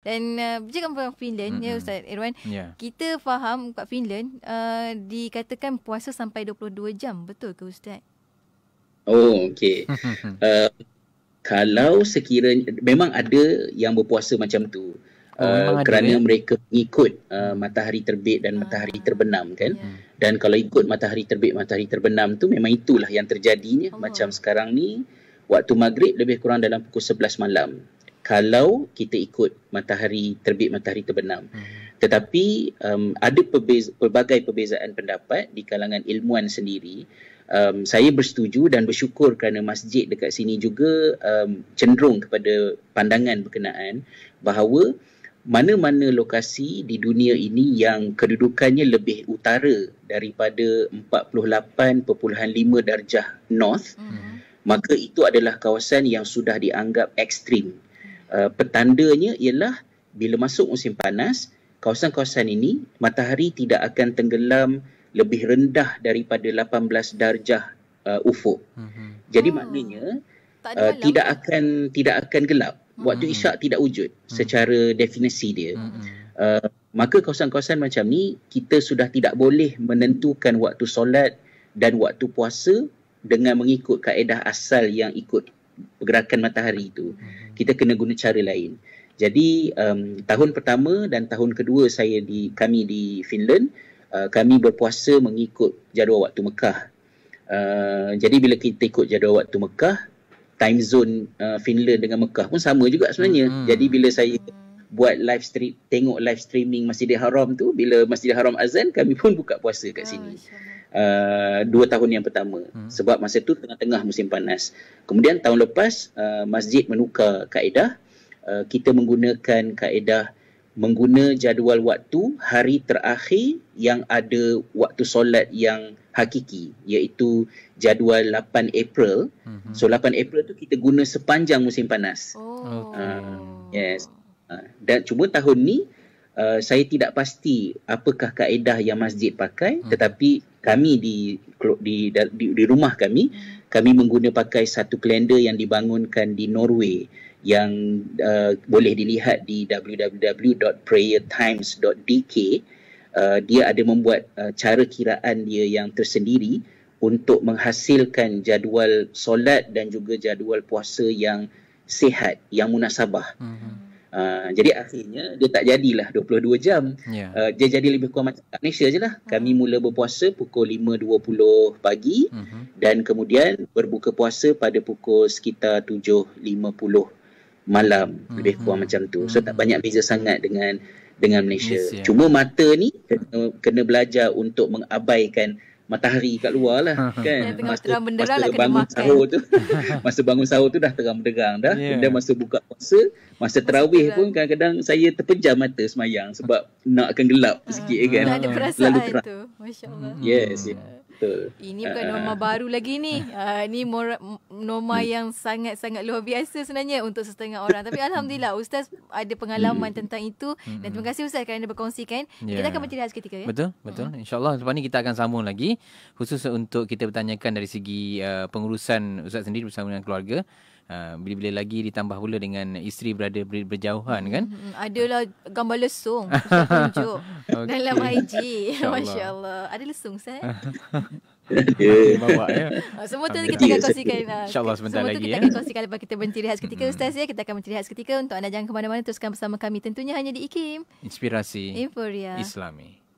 Dan bercakap tentang Finland, ya Ustaz Erwan, kita faham kat Finland dikatakan puasa sampai 22 jam, betul ke Ustaz? Oh, okey. Kalau sekiranya memang ada yang berpuasa macam tu. Kerana mereka mengikut matahari terbit dan matahari terbenam, kan. Dan kalau ikut matahari terbit, matahari terbenam tu, memang itulah yang terjadinya. Macam sekarang ni waktu maghrib lebih kurang dalam pukul 11 malam kalau kita ikut matahari terbit, matahari terbenam. Tetapi ada pelbagai perbezaan pendapat di kalangan ilmuwan sendiri. Saya bersetuju dan bersyukur kerana masjid dekat sini juga cenderung kepada pandangan berkenaan bahawa mana-mana lokasi di dunia ini yang kedudukannya lebih utara daripada 48.5 darjah north, maka itu adalah kawasan yang sudah dianggap ekstrim. Petandanya ialah bila masuk musim panas, kawasan-kawasan ini matahari tidak akan tenggelam lebih rendah daripada 18 darjah ufuk. Jadi maknanya tidak akan gelap. Waktu isyak tidak wujud secara definisi dia. Maka kawasan-kawasan macam ni kita sudah tidak boleh menentukan waktu solat dan waktu puasa dengan mengikut kaedah asal yang ikut pergerakan matahari itu. Kita kena guna cara lain. Jadi tahun pertama dan tahun kedua saya kami di Finland, kami berpuasa mengikut jadual waktu Mekah. Jadi bila kita ikut jadual waktu Mekah, time zone Finland dengan Mekah pun sama juga sebenarnya. Jadi bila saya buat live stream, tengok live streaming Masjidil Haram tu, bila Masjidil Haram azan, kami pun buka puasa kat sini. 2 tahun yang pertama. Sebab masa tu tengah-tengah musim panas. Kemudian tahun lepas, masjid menukar kaedah. Kita menggunakan kaedah jadual waktu hari terakhir yang ada waktu solat yang hakiki, iaitu jadual 8 April. So 8 April tu kita guna sepanjang musim panas. Dan cuma tahun ni saya tidak pasti apakah kaedah yang masjid pakai, tetapi kami di rumah kami, kami menggunakan pakai satu kalender yang dibangunkan di Norway, yang boleh dilihat di www.prayertimes.dk. Dia ada membuat cara kiraan dia yang tersendiri untuk menghasilkan jadual solat dan juga jadual puasa yang sihat, yang munasabah. Jadi akhirnya dia tak jadilah 22 jam. Dia jadi lebih kurang macam Malaysia je lah. Kami mula berpuasa pukul 5.20 pagi dan kemudian berbuka puasa pada pukul sekitar 7.50 malam, lebih kurang macam tu. So tak banyak beza sangat dengan Malaysia. Cuma mata ni kena belajar untuk mengabaikan matahari kat luar lah, kan. Masa bangun sahur tu dah terang benderang dah. Kemudian masa buka puasa, masa tarawih pun kadang-kadang saya terpejam mata semayang sebab nak akan gelap sikit, kan. Ada perasaan tu. Masya-Allah. Betul. Ini bukan norma baru lagi ni. Ini norma yang sangat-sangat luar biasa sebenarnya untuk setengah orang. Tapi Alhamdulillah Ustaz ada pengalaman tentang itu. Dan terima kasih Ustaz kerana berkongsikan. Kita akan bercerita seketika, ya? Betul. InsyaAllah lepas ni kita akan sambung lagi. Khusus untuk kita bertanyakan dari segi pengurusan Ustaz sendiri bersama dengan keluarga. Bila-bila lagi ditambah pula dengan isteri berada berjauhan, kan? Adalah gambar lesung tunjuk dalam IG. Masya-Allah. Ada lesung, Ustaz? Semua tu kita akan kongsikan. InsyaAllah sebentar lagi. Kita akan kongsikan lepas kita berhenti rehat seketika, Ustaz, ya. Kita akan berhenti rehat seketika. Untuk anda jangan ke mana-mana, teruskan bersama kami tentunya hanya di IKIM. Inspirasi Inforia Islami.